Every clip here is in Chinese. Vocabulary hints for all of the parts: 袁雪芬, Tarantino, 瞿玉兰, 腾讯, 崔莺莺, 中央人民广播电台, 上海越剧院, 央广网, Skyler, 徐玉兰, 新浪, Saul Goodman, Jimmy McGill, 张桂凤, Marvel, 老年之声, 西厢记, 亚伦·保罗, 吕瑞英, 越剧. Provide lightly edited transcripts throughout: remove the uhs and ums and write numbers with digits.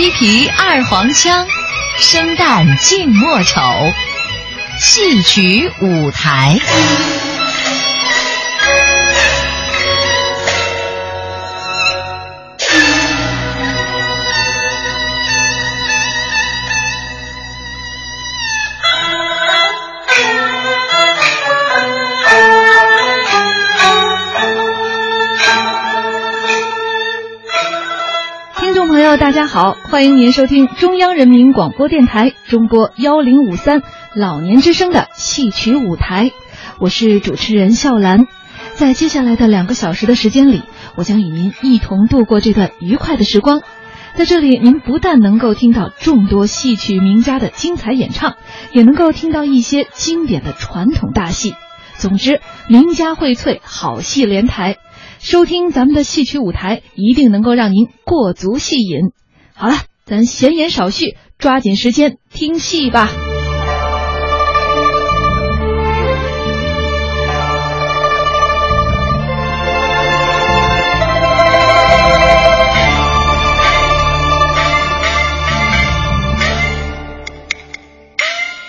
鸡皮二黄腔，生旦净末丑，戏曲舞台。大家好，欢迎您收听中央人民广播电台中波1053老年之声的戏曲舞台，我是主持人笑兰。在接下来的2个小时的时间里，我将与您一同度过这段愉快的时光。在这里，您不但能够听到众多戏曲名家的精彩演唱，也能够听到一些经典的传统大戏。总之，名家荟萃，好戏连台。收听咱们的戏曲舞台，一定能够让您过足戏瘾。好了，咱闲言少叙，抓紧时间听戏吧。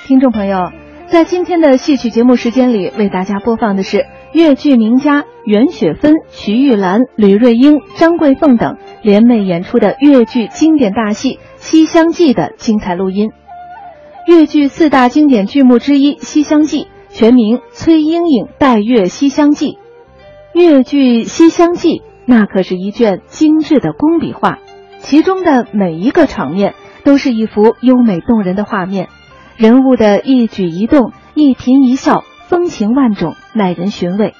听众朋友，在今天的戏曲节目时间里，为大家播放的是越剧名家袁雪芬、瞿玉兰、吕瑞英、张桂凤等联袂演出的越剧经典大戏《西厢记》的精彩录音。越剧4大经典剧目之一《西厢记》，全名崔莺莺带月西厢记。越剧《西厢记》那可是一卷精致的工笔画，其中的每一个场面都是一幅优美动人的画面，人物的一举一动、一颦一笑风情万种，耐人寻味。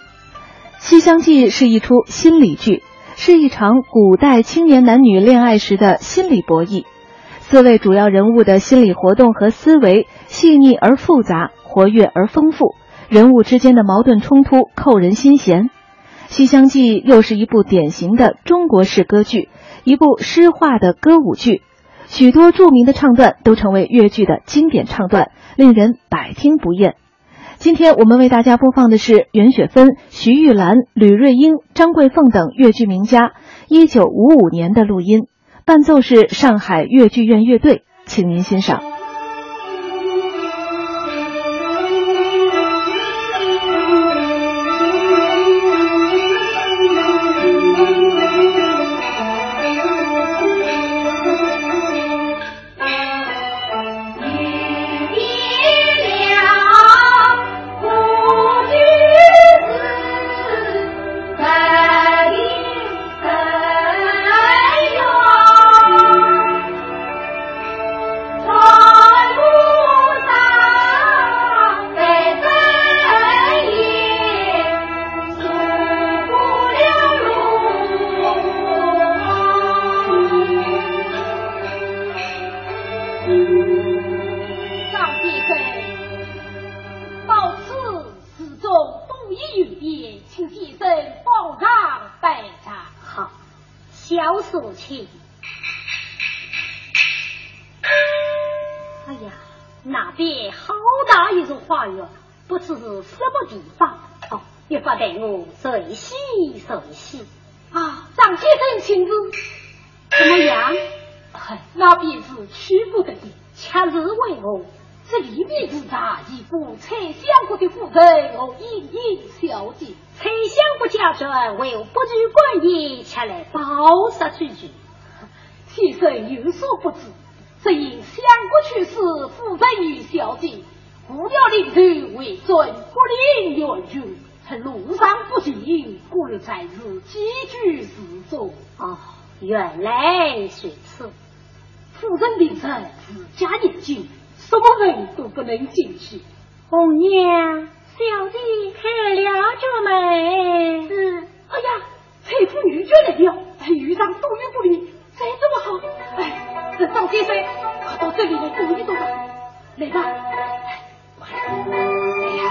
《西厢记》是一出心理剧，是一场古代青年男女恋爱时的心理博弈。4位主要人物的心理活动和思维细腻而复杂，活跃而丰富，人物之间的矛盾冲突扣人心弦。《西厢记》又是一部典型的中国式歌剧，一部诗化的歌舞剧，许多著名的唱段都成为越剧的经典唱段，令人百听不厌。今天我们为大家播放的是袁雪芬、瞿玉兰、吕瑞英、张桂凤等越剧名家1955年的录音，伴奏是上海越剧院乐队，请您欣赏。原来如此，夫人的宅自家严禁，什么人都不能进去。红娘，小弟开了这门。哎呀，翠夫女眷来了，遇上多云不离，再这么好，哎，这张先生，快到这里来躲一躲吧，来吧，哎呀。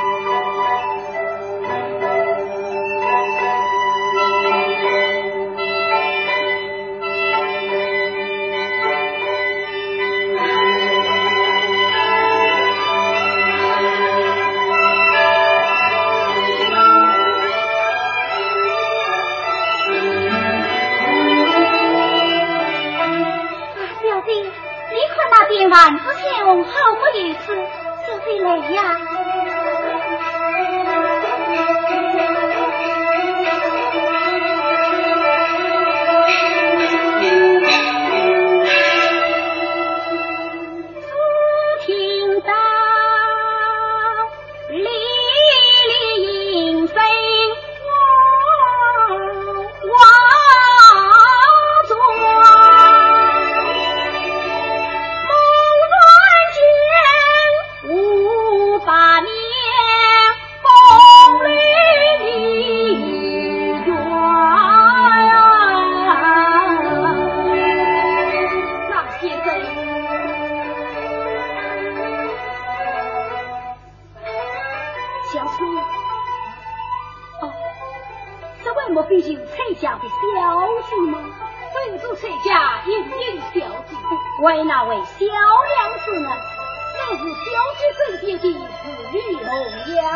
弟，你看那边万子贤王好不如此，就是来呀。为那位小娘子呢？那是小姐身边的紫玉龙呀！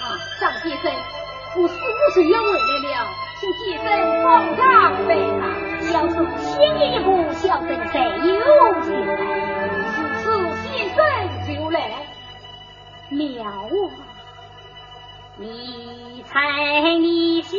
啊，张先生，我是又回来了，请先生放假回来。小子先进一步，小生再有进来。此次先生就来，妙啊！你猜你是？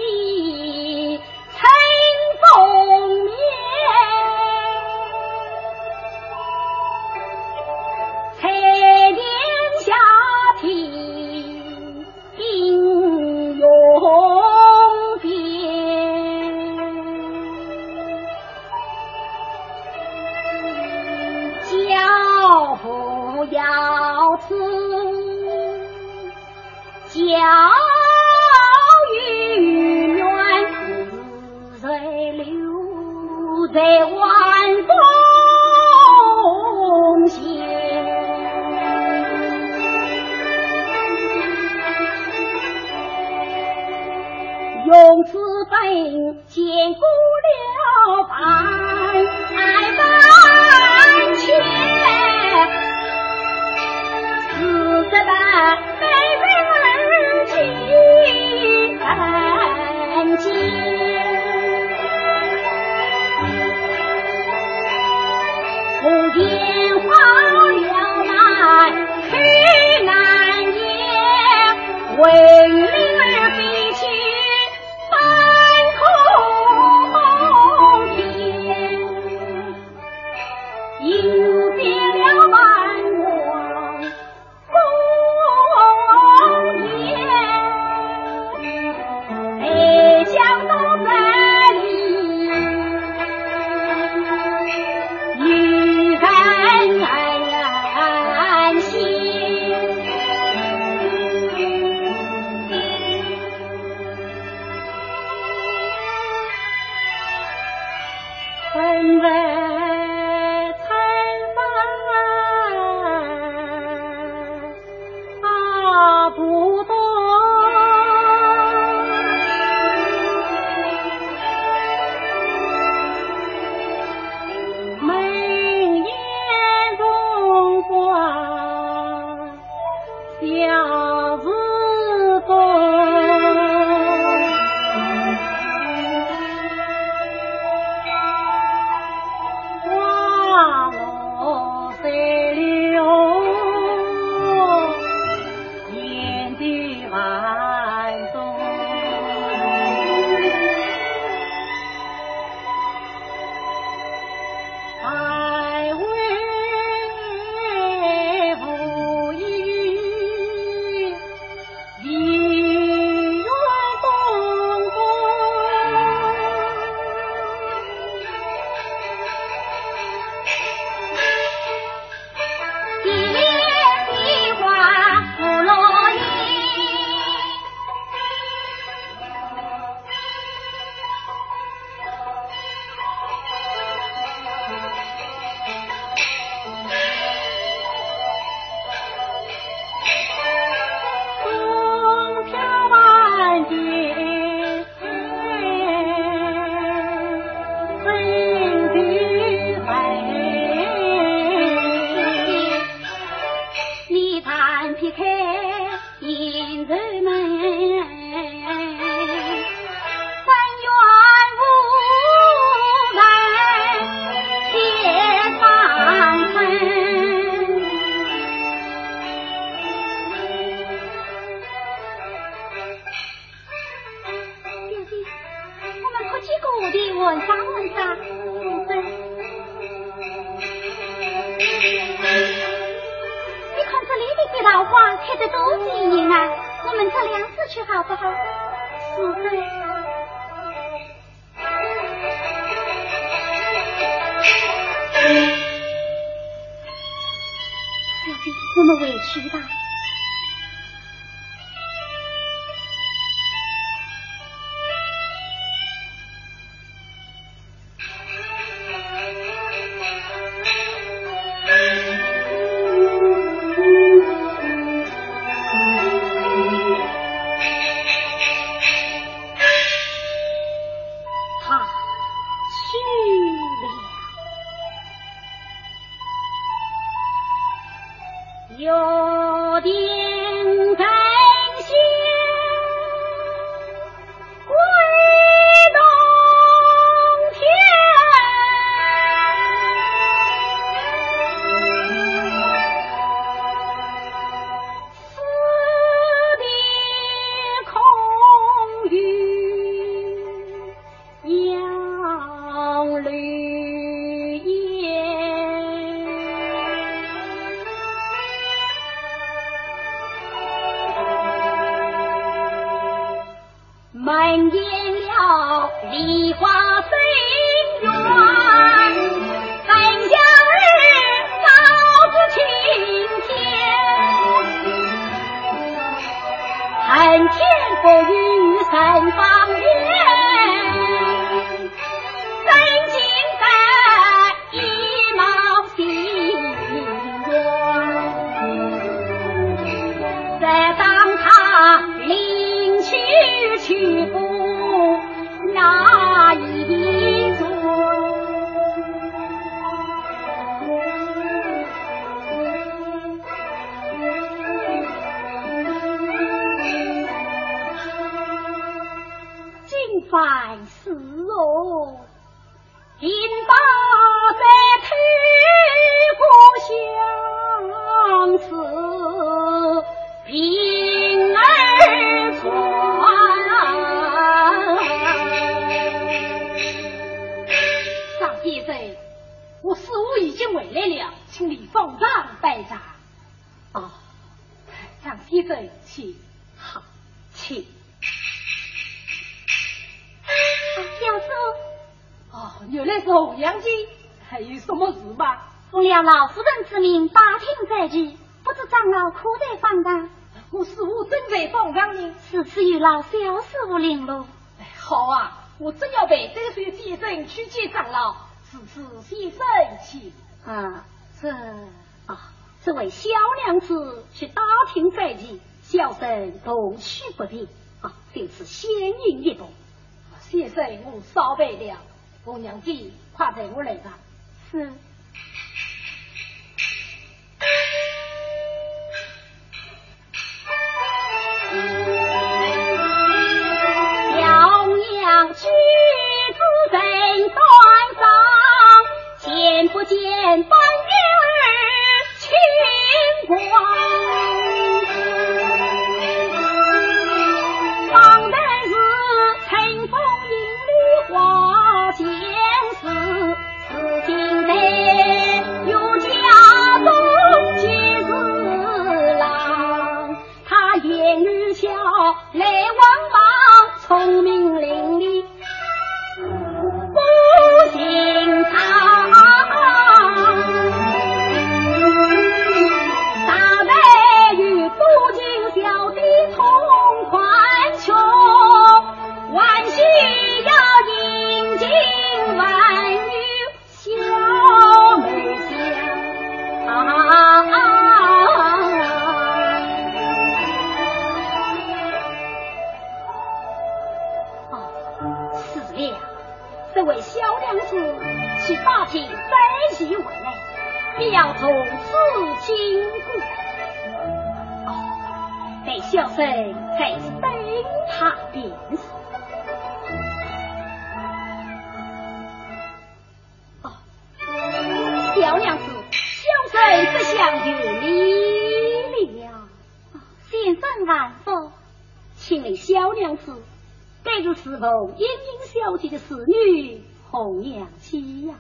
红娘妻呀、啊，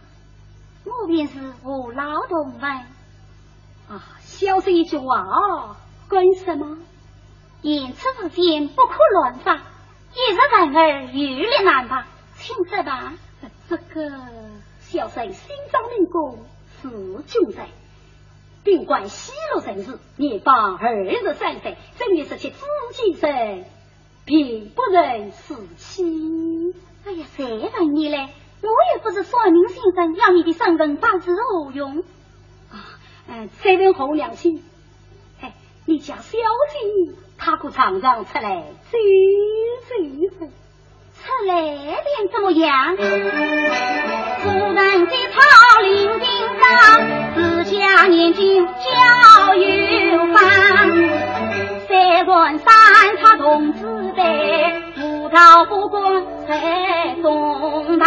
我便是我老同伴啊，小生一句话哦，干什么？言辞之间不可乱发，一时然而余力难吧，请说吧。这个小生心脏命宫是军人，并管西路人士，年方23岁，正月17知己生，并不忍死期。哎呀，谁问你嘞？我也不是算命先生，要你的身份报之何用？啊，这位红娘亲，哎，你家小姐她可常常出来走走走。出来便怎么样？夫人的草林顶上，自家年轻教育方。三官三差同自在，不道不光在中堂。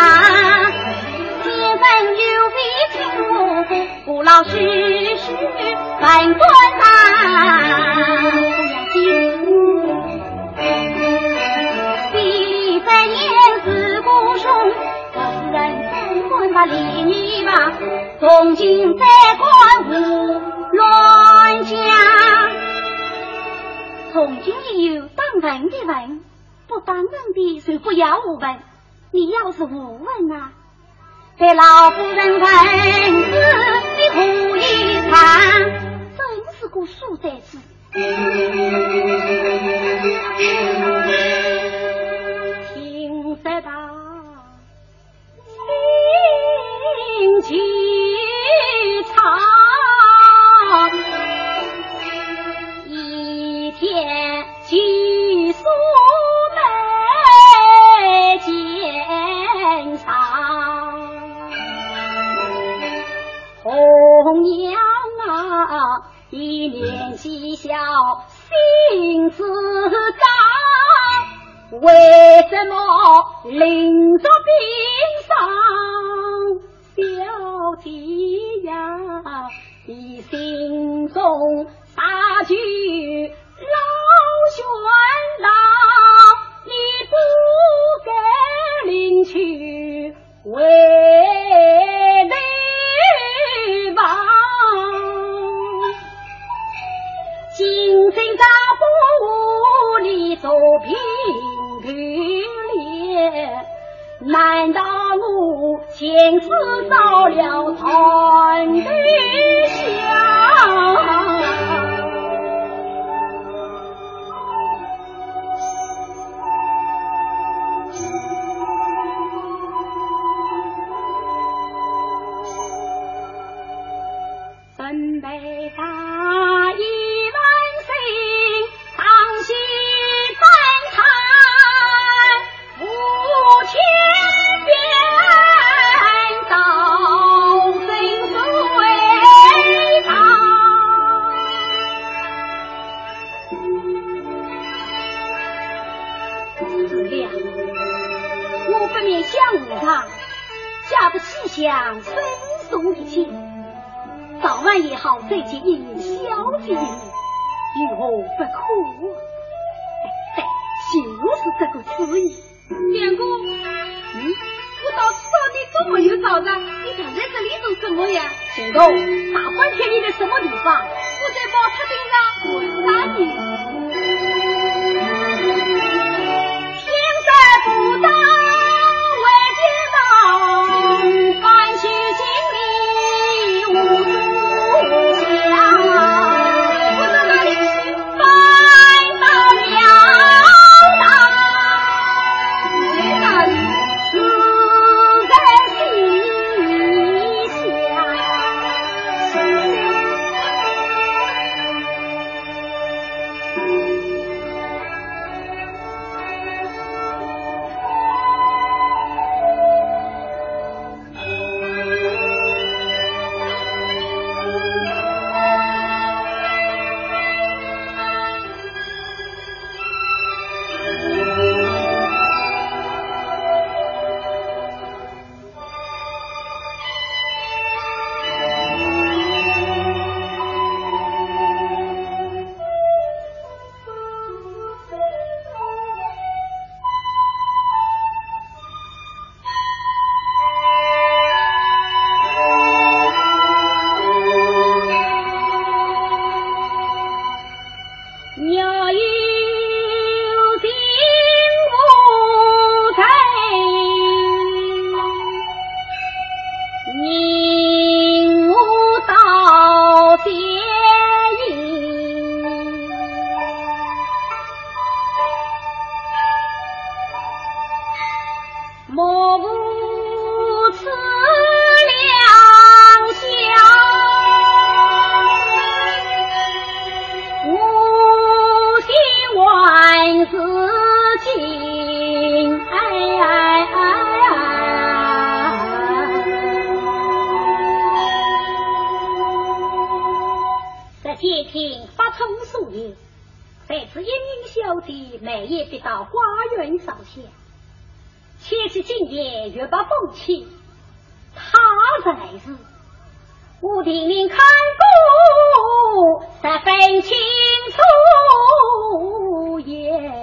先生有比亲我夫，不老实实办官当。不要紧。三年自孤雄，人人三官把礼你吧，从今三官无乱讲。从今也有当人的人，不当人的谁不要我问？你要是我问啊，对老夫人文字的苦一场，真是个书呆子。得到心情长，一天寄宿没见长，红娘啊，一年纪小性子刚。为什么临着冰上小姐呀，你心中大句老悬郎，你不该领去为女王，今生大步你走平。雨烈，难道我前世造了贪欲想？准备大意。想分送一切，早晚也好再见一女小姐，与我不苦啊！对，就是这个主意。两公，我早知道你这么有早上，你躺在这里做什么呀？小豆，大半天你在什么地方？我在宝塔顶上，我打你。天色不早。关系心里无处想，我在哪里翻到了当，哪里自在心想。一听发通俗的，在此英英小弟每夜必到花园扫线，且是今夜月把风起，他才是我定您看顾十分清楚也。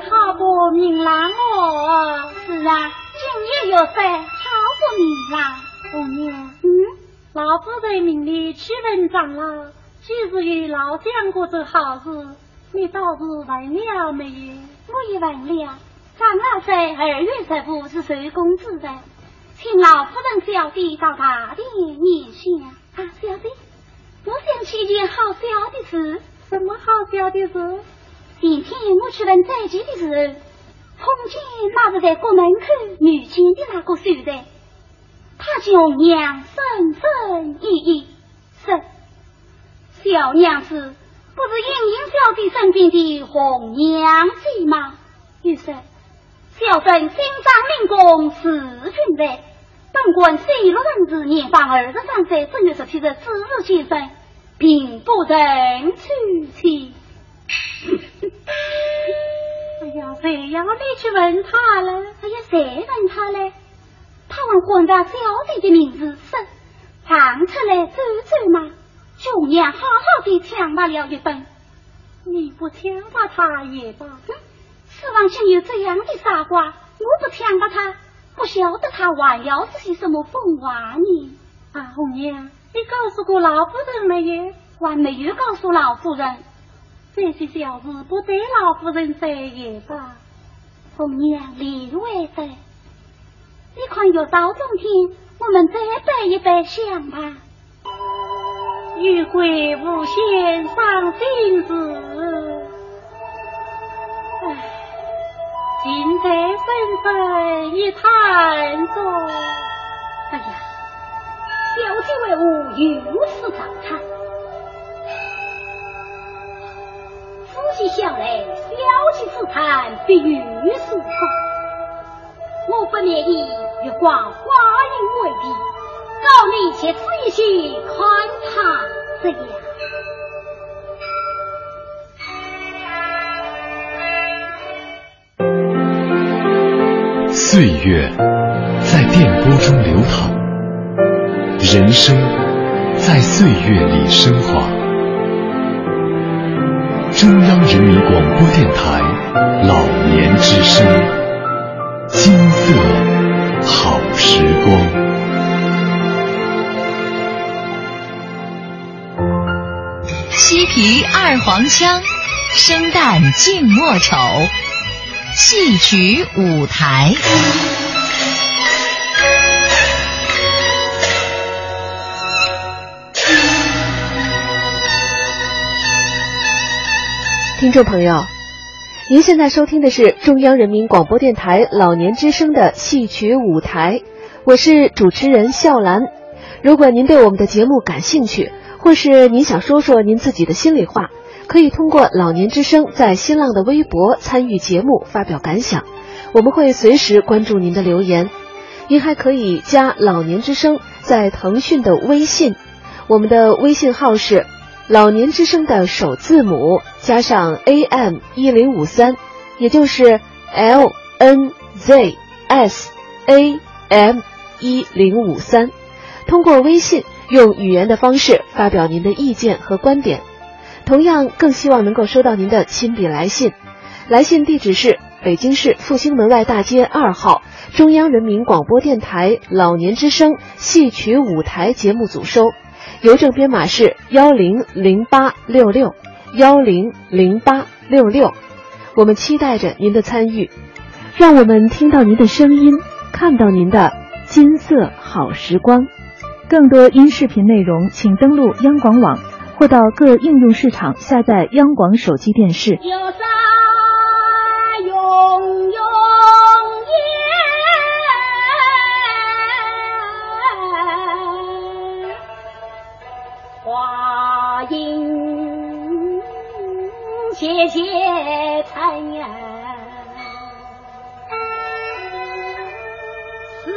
好不明朗哦。是啊，今日有事好不明朗。红娘，老夫人命你去问长老，既是与老相公做好事，你倒是问了没有？我也问了。长老说二月十五是收工资的，请老夫人小弟到大殿念经啊。啊，小弟，我想起一件好笑的事。什么好笑的事？今天我去问在籍的时候，碰见那是在国门口遇见的那个秀才，他叫红娘深深意意说：“小娘子，不是盈盈小姐身边的红娘子吗？”于是，小生新掌令公是郡尉，本官西路人子，年方23岁，正月17日子日先生，并不曾娶妻。哎呀，谁要你去问他了？哎呀，谁问他嘞？他问混账小姐的名字是唱出来走走嘛。九娘好好的抢骂了一顿，你不抢骂他也罢。世上竟有这样的傻瓜！我不抢骂他，不晓得他还要是些什么疯话呢？啊，红娘，你告诉过老夫人没有？还没有告诉老夫人。这些小事不得老夫人说也罢。红娘，例外的，你看有到冬天，我们再摆一摆香吧。玉桂无限上心子，唉，近在深深一叹中。哎呀，小姐为我如此感叹。仔细想来，小姐之谈必于是空。我不愿意月光花影为敌，告你且仔细看他这样。岁月在电波中流淌，人生在岁月里升华。中央人民广播电台老年之声，金色好时光。西皮二黄腔，生旦净末丑，戏曲舞台。听众朋友，您现在收听的是中央人民广播电台老年之声的戏曲舞台，我是主持人笑兰。如果您对我们的节目感兴趣，或是您想说说您自己的心里话，可以通过老年之声在新浪的微博参与节目，发表感想，我们会随时关注您的留言。您还可以加老年之声在腾讯的微信，我们的微信号是老年之声的首字母加上 AM1053， 也就是 LNZSAM1053。 通过微信用语言的方式发表您的意见和观点，同样更希望能够收到您的亲笔来信。来信地址是北京市复兴门外大街2号中央人民广播电台老年之声戏曲舞台节目组收，邮政编码是100866，100866。我们期待着您的参与，让我们听到您的声音，看到您的金色好时光。更多音视频内容，请登录央广网或到各应用市场下载央广手机电视。有啥用用？花影斜斜缠呀，似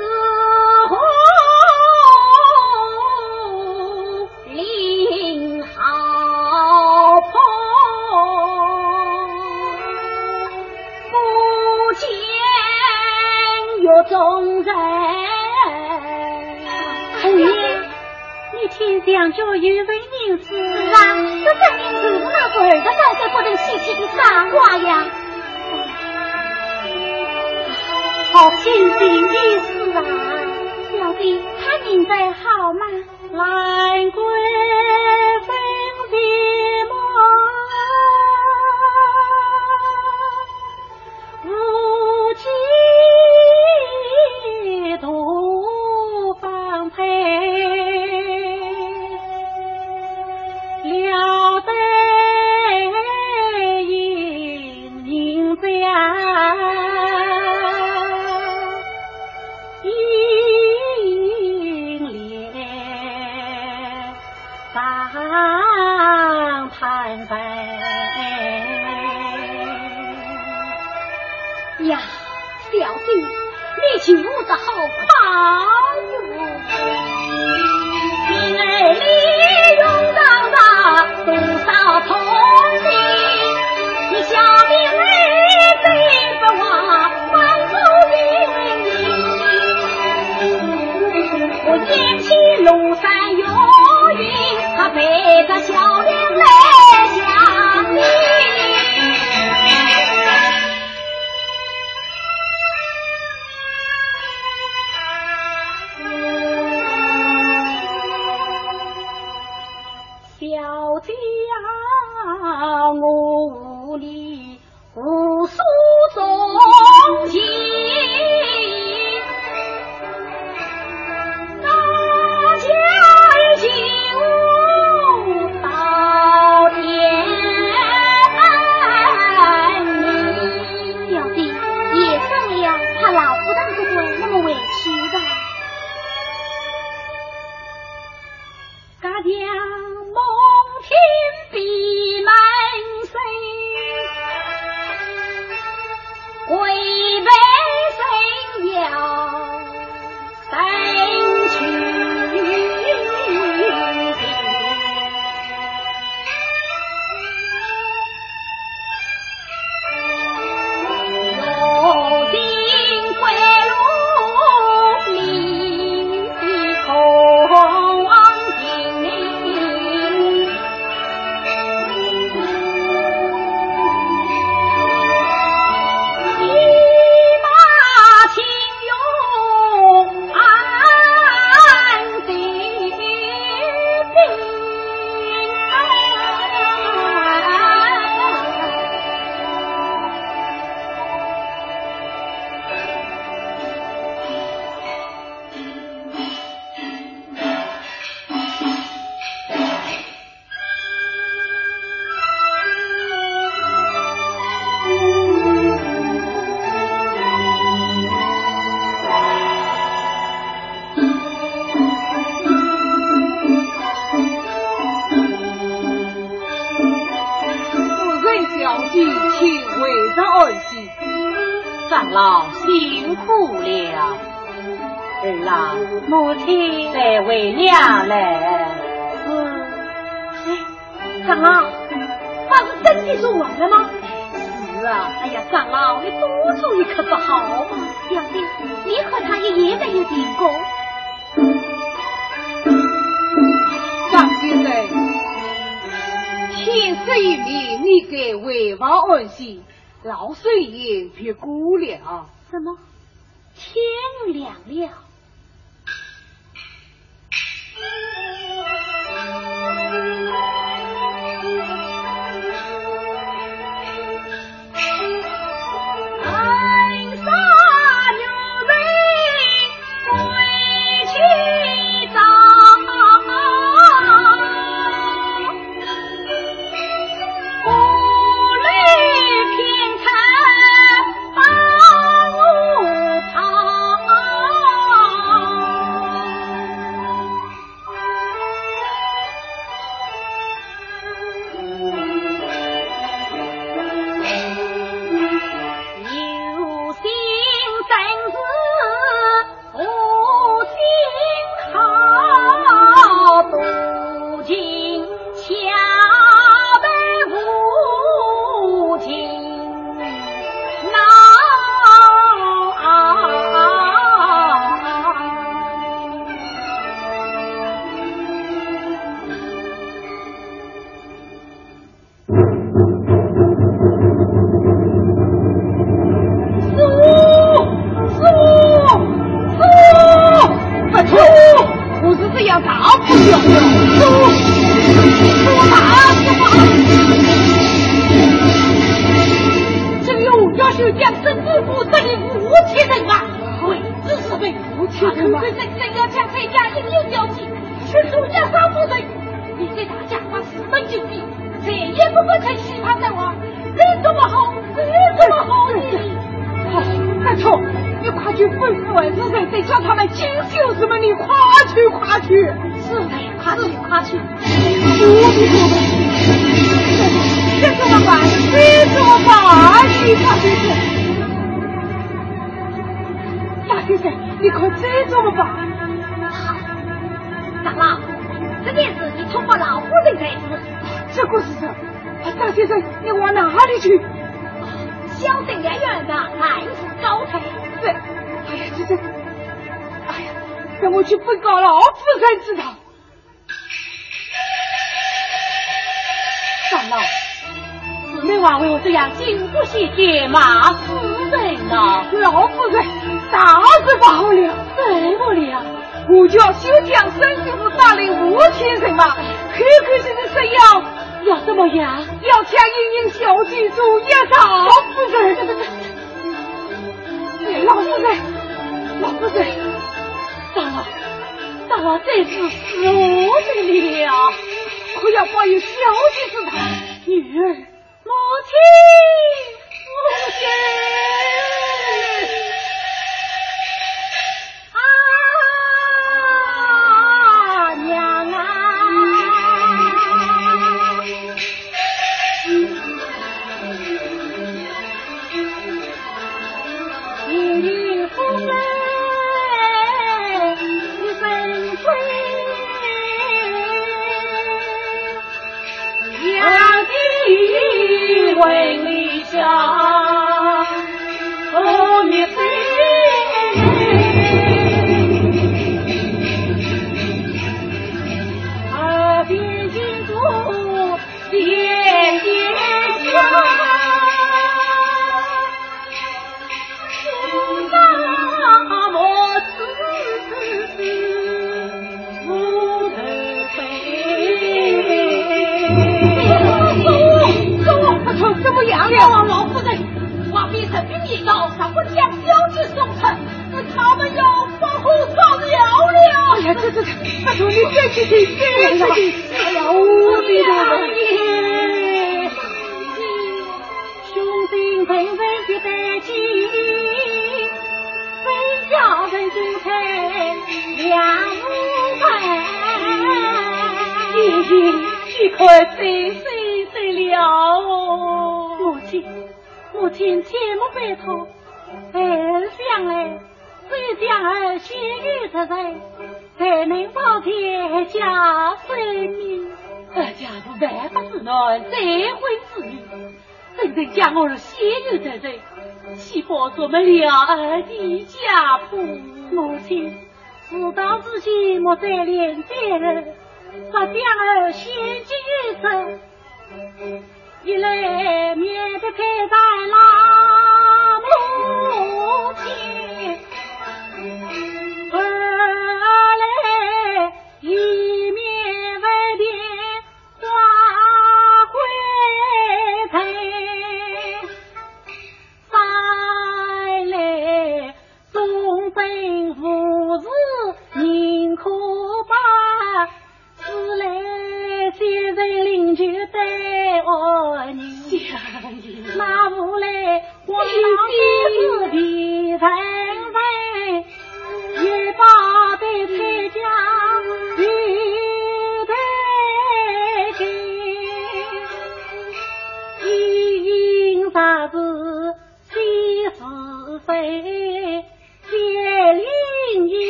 乎令好朋不见有众人。听讲究于为名字啊，这证明是那会儿的那些不能细气的傻瓜呀。好平静的事啊，小弟他明白好吗？兰桂芬的梦，如今独芳菲，了得隐隐家。呀，小弟，你去屋子好跑哟，哎，你用到那多少铜钱？你小弟为谁不忘当初的我眼起庐山有云，他背着小弟来想你。我无力无诉衷情，大家一起舞到天明。表弟也正了他老婆的那个鬼那么委屈的，大家梦听闭门声，违背神谣神曲的。有心归路迷空。老岁爷别姑了，什么天亮了？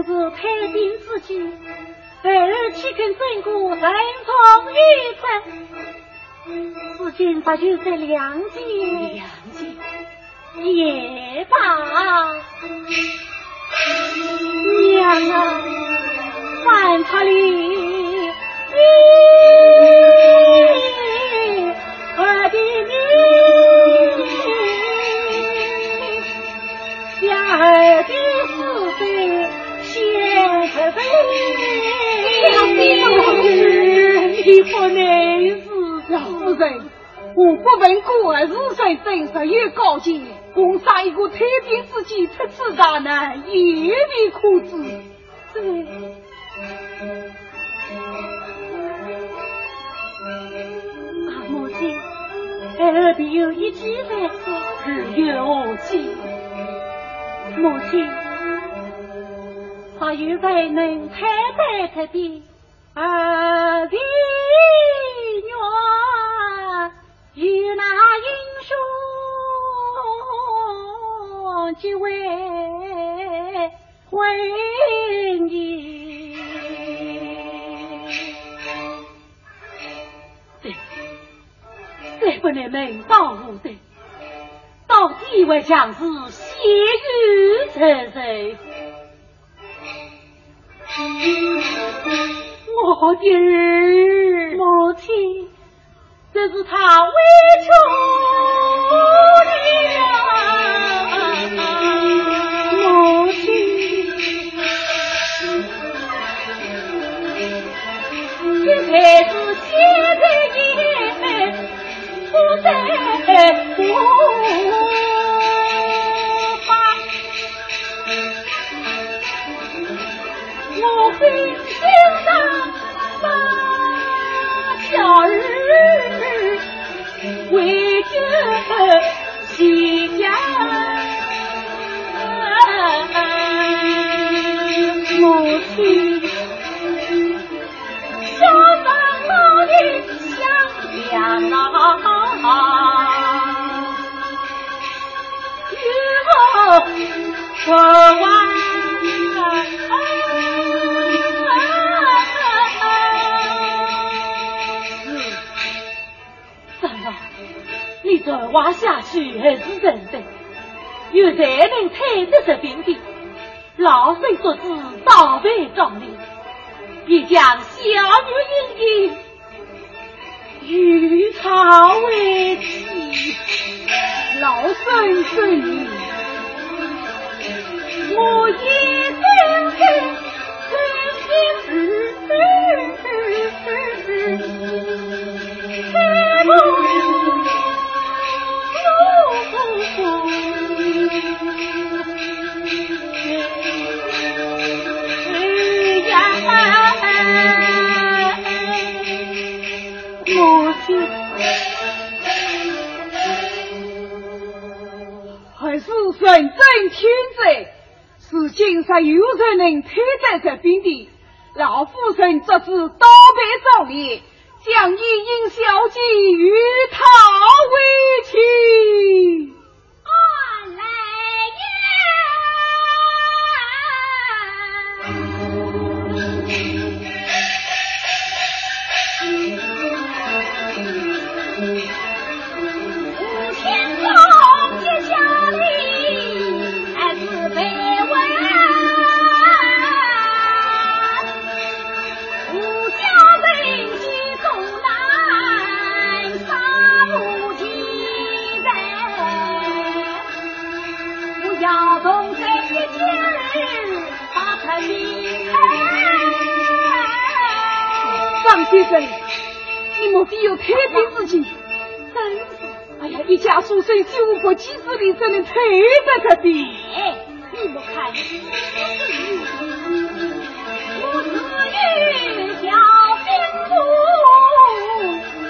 六个排兵之计，而岂肯整个人中于此？至今他就在梁界，也罢。娘啊，犯他哩！我的女，像儿的死罪，先辈，你不能是夫人，我不问过儿是谁真实有高见，共杀一个天兵之计，出此大难，也未可知。母亲，儿必有一计来说。有何计？母亲，他有未能坦白他的儿的愿，与那英雄结为婚姻。再不能明报无德，到底为将士血雨成仇。我的儿，母亲，这是他委屈的母亲，这才是现在。不在无法，我会心上把小日为这喜家。母亲，小长老的想娘啊，以后我忘了长老，你再挖下去还是人的，有才能退得这边的，老身所知倒背葬礼，必将小女英的与他为妻，老身罪孽，我也真还是神真天罪，是今上有人能推在这边的，老夫人这次倒背上礼，将一应小姐与他为妻。张先生，你莫非有太平之计？真是，哎呀，一家书生救国几十里，怎能退在这边？你莫看，我是与小兵部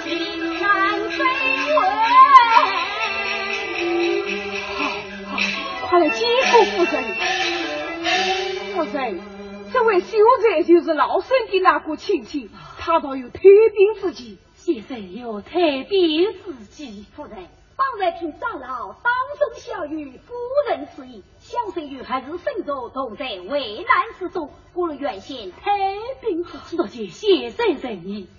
金山飞回。好，快来接过夫人。夫人，这位秀才就是老身的那个亲戚，他倒有推兵之计。先生有推兵之计，夫人方才听长老当众笑语，夫人之意，相随女孩子身着都在危难之中，不如原先太平之计。多谢先生仁义，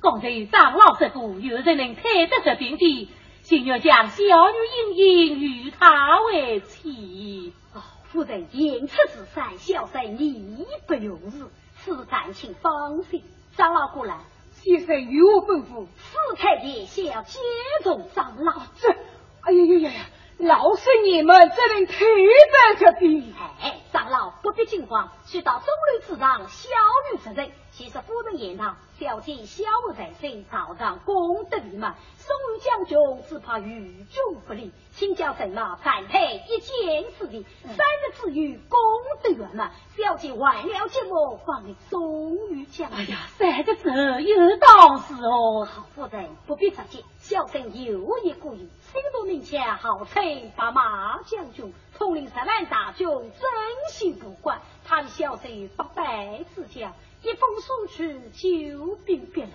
刚才张老师傅有人能推得这病的，请要将小女英英与他为妻。哦，夫人言出之善，小生义不容辞，此感请放心。张老过来，先生与我吩咐，四太爷先要接种张老这。哎呀呀呀！老是你们这人推着这病。哎，长老不必惊慌，去到中路之上小女之人，其实夫人言道，小姐小无在身，早上功德圆满，终于将军只怕与众不利，请教神老反配一件事情，3日之余功德圆满，小姐完了节目，方你终于讲。哎呀，3日之后有道是哦。好，夫人不必着急，小生有意故意，心多明前好称把马将军统领10万大军，真心不管他的小生800之将，一封送去久病别来。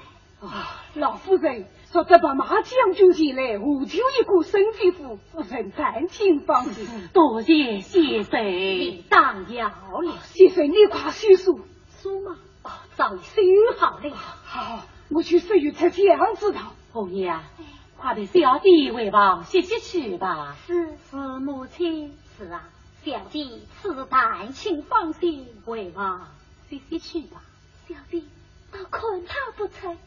啊，老夫人说这把马将军进来，我就一股身体服，夫人赶紧帮助。多谢先生。你当要了，先生你快洗漱。漱吗？哦，早已洗好了。好，我去洗浴室讲知道。红姨啊，快陪小弟回房歇歇去吧。是母亲。是啊，小弟此旦请放心，回房歇歇去吧。小弟倒困他不成？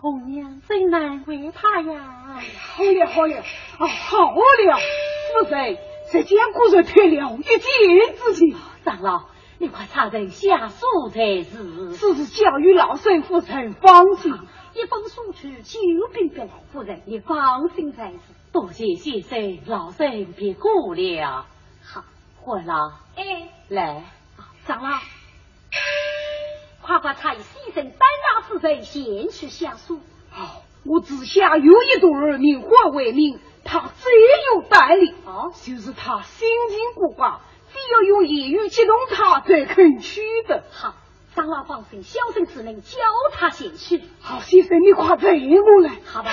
红娘真难为他呀。好了，啊，好了，夫人这将故事退了一件事情。长老你快差人下书才是。是教育老身夫人放心。一封送去久病别来，夫人你放心才是。多谢先生，老身别顾了。好，回老。哎，来，长老快快差先生搬拿之人前去下书。好，我只下有一朵儿名花为名，他最有胆力。哦，就是他心情古怪，只要有言语激动他才肯去的。好，长老放心，小生只能教他先去。好，先生你快陪我来。好吧。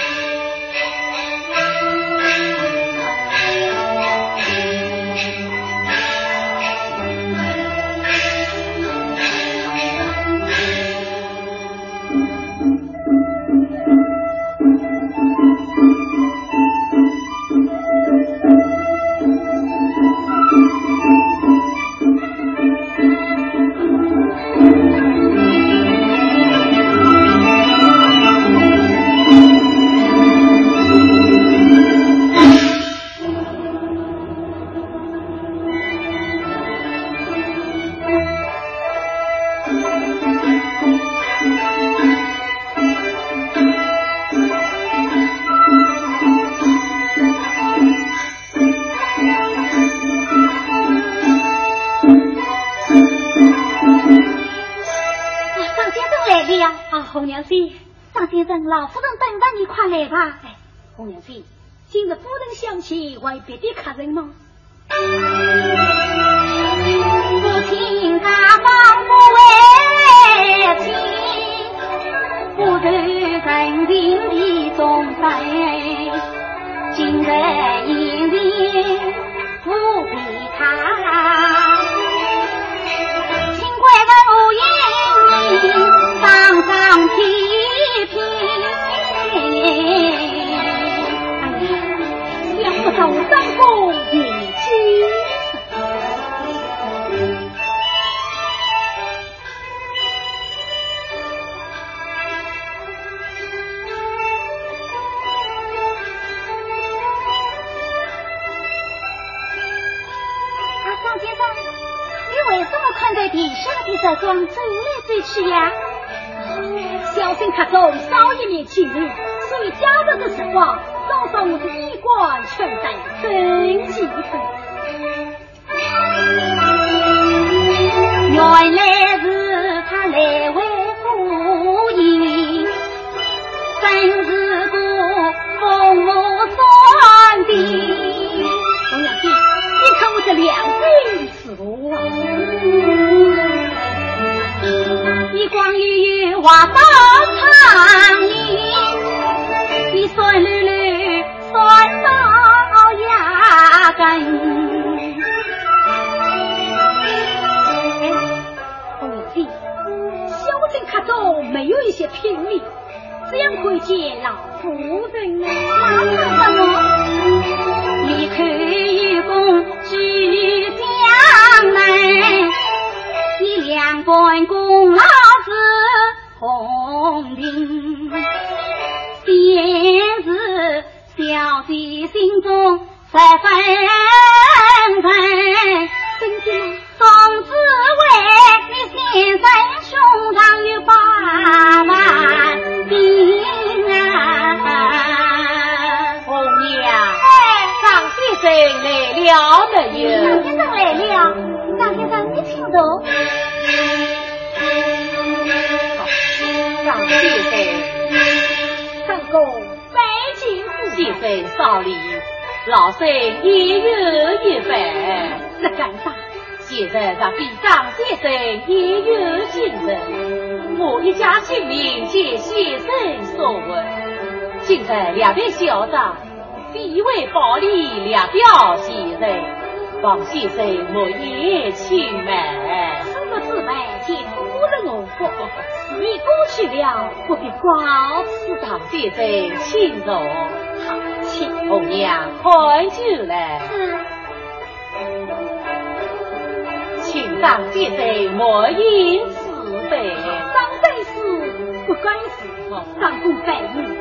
红娘子，张先生，老夫人等着你快来吧。哎，红娘子，今日夫人想起为别的客人吗？母亲大方不为妻，不如人情的忠悲，今日一日不必他，请贵人无言。上上批评，想不到三公也知。啊，张先生，你为什么困在地下的这桩追来追去呀？小生客中少一年情侣，所以加热的时光早上我的衣冠全在真几分。原来是他来为夫人，真是个风我算的。红娘子，你看我这2对手啊，一光悠悠瓦当。酸绿绿酸到牙根。你想回见老夫人呢？什么？你看有功举将门，你两本功劳是红绫，便是小姐心中十分疼。真的吗？宋子伟，你先生胸上有8万兵啊！红娘，张先生来了没有？张先生来了，张先生你听到？张先生，正宫拜见夫先生少礼，老身也有一份。这干啥？现在让比张先生也有精神，我一家性命皆先生所闻。现在两位校长必为保利两表先生，望先生莫也去买。什么姊妹见我的农夫，你过去了，我给告辞。张先生请坐，好，请红娘喝酒来。请张先生莫因慈悲，张真是不该是张公拜你。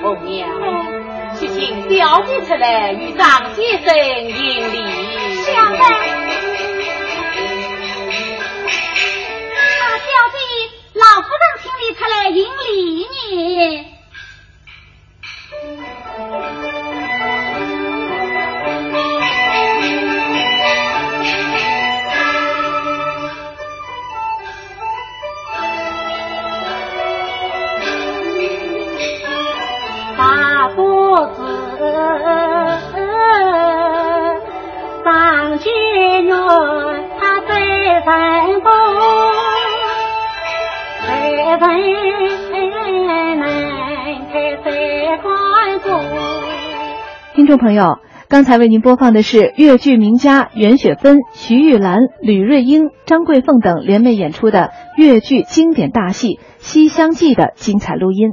红娘，去请小姐出来与张先生行礼。小妹，小姐，老夫人请你出来行礼呢。张君荣他对成功，对成难，对成功。听众朋友，刚才为您播放的是越剧名家袁雪芬、徐玉兰、吕瑞英、张桂凤等联袂演出的越剧经典大戏《西厢记》的精彩录音。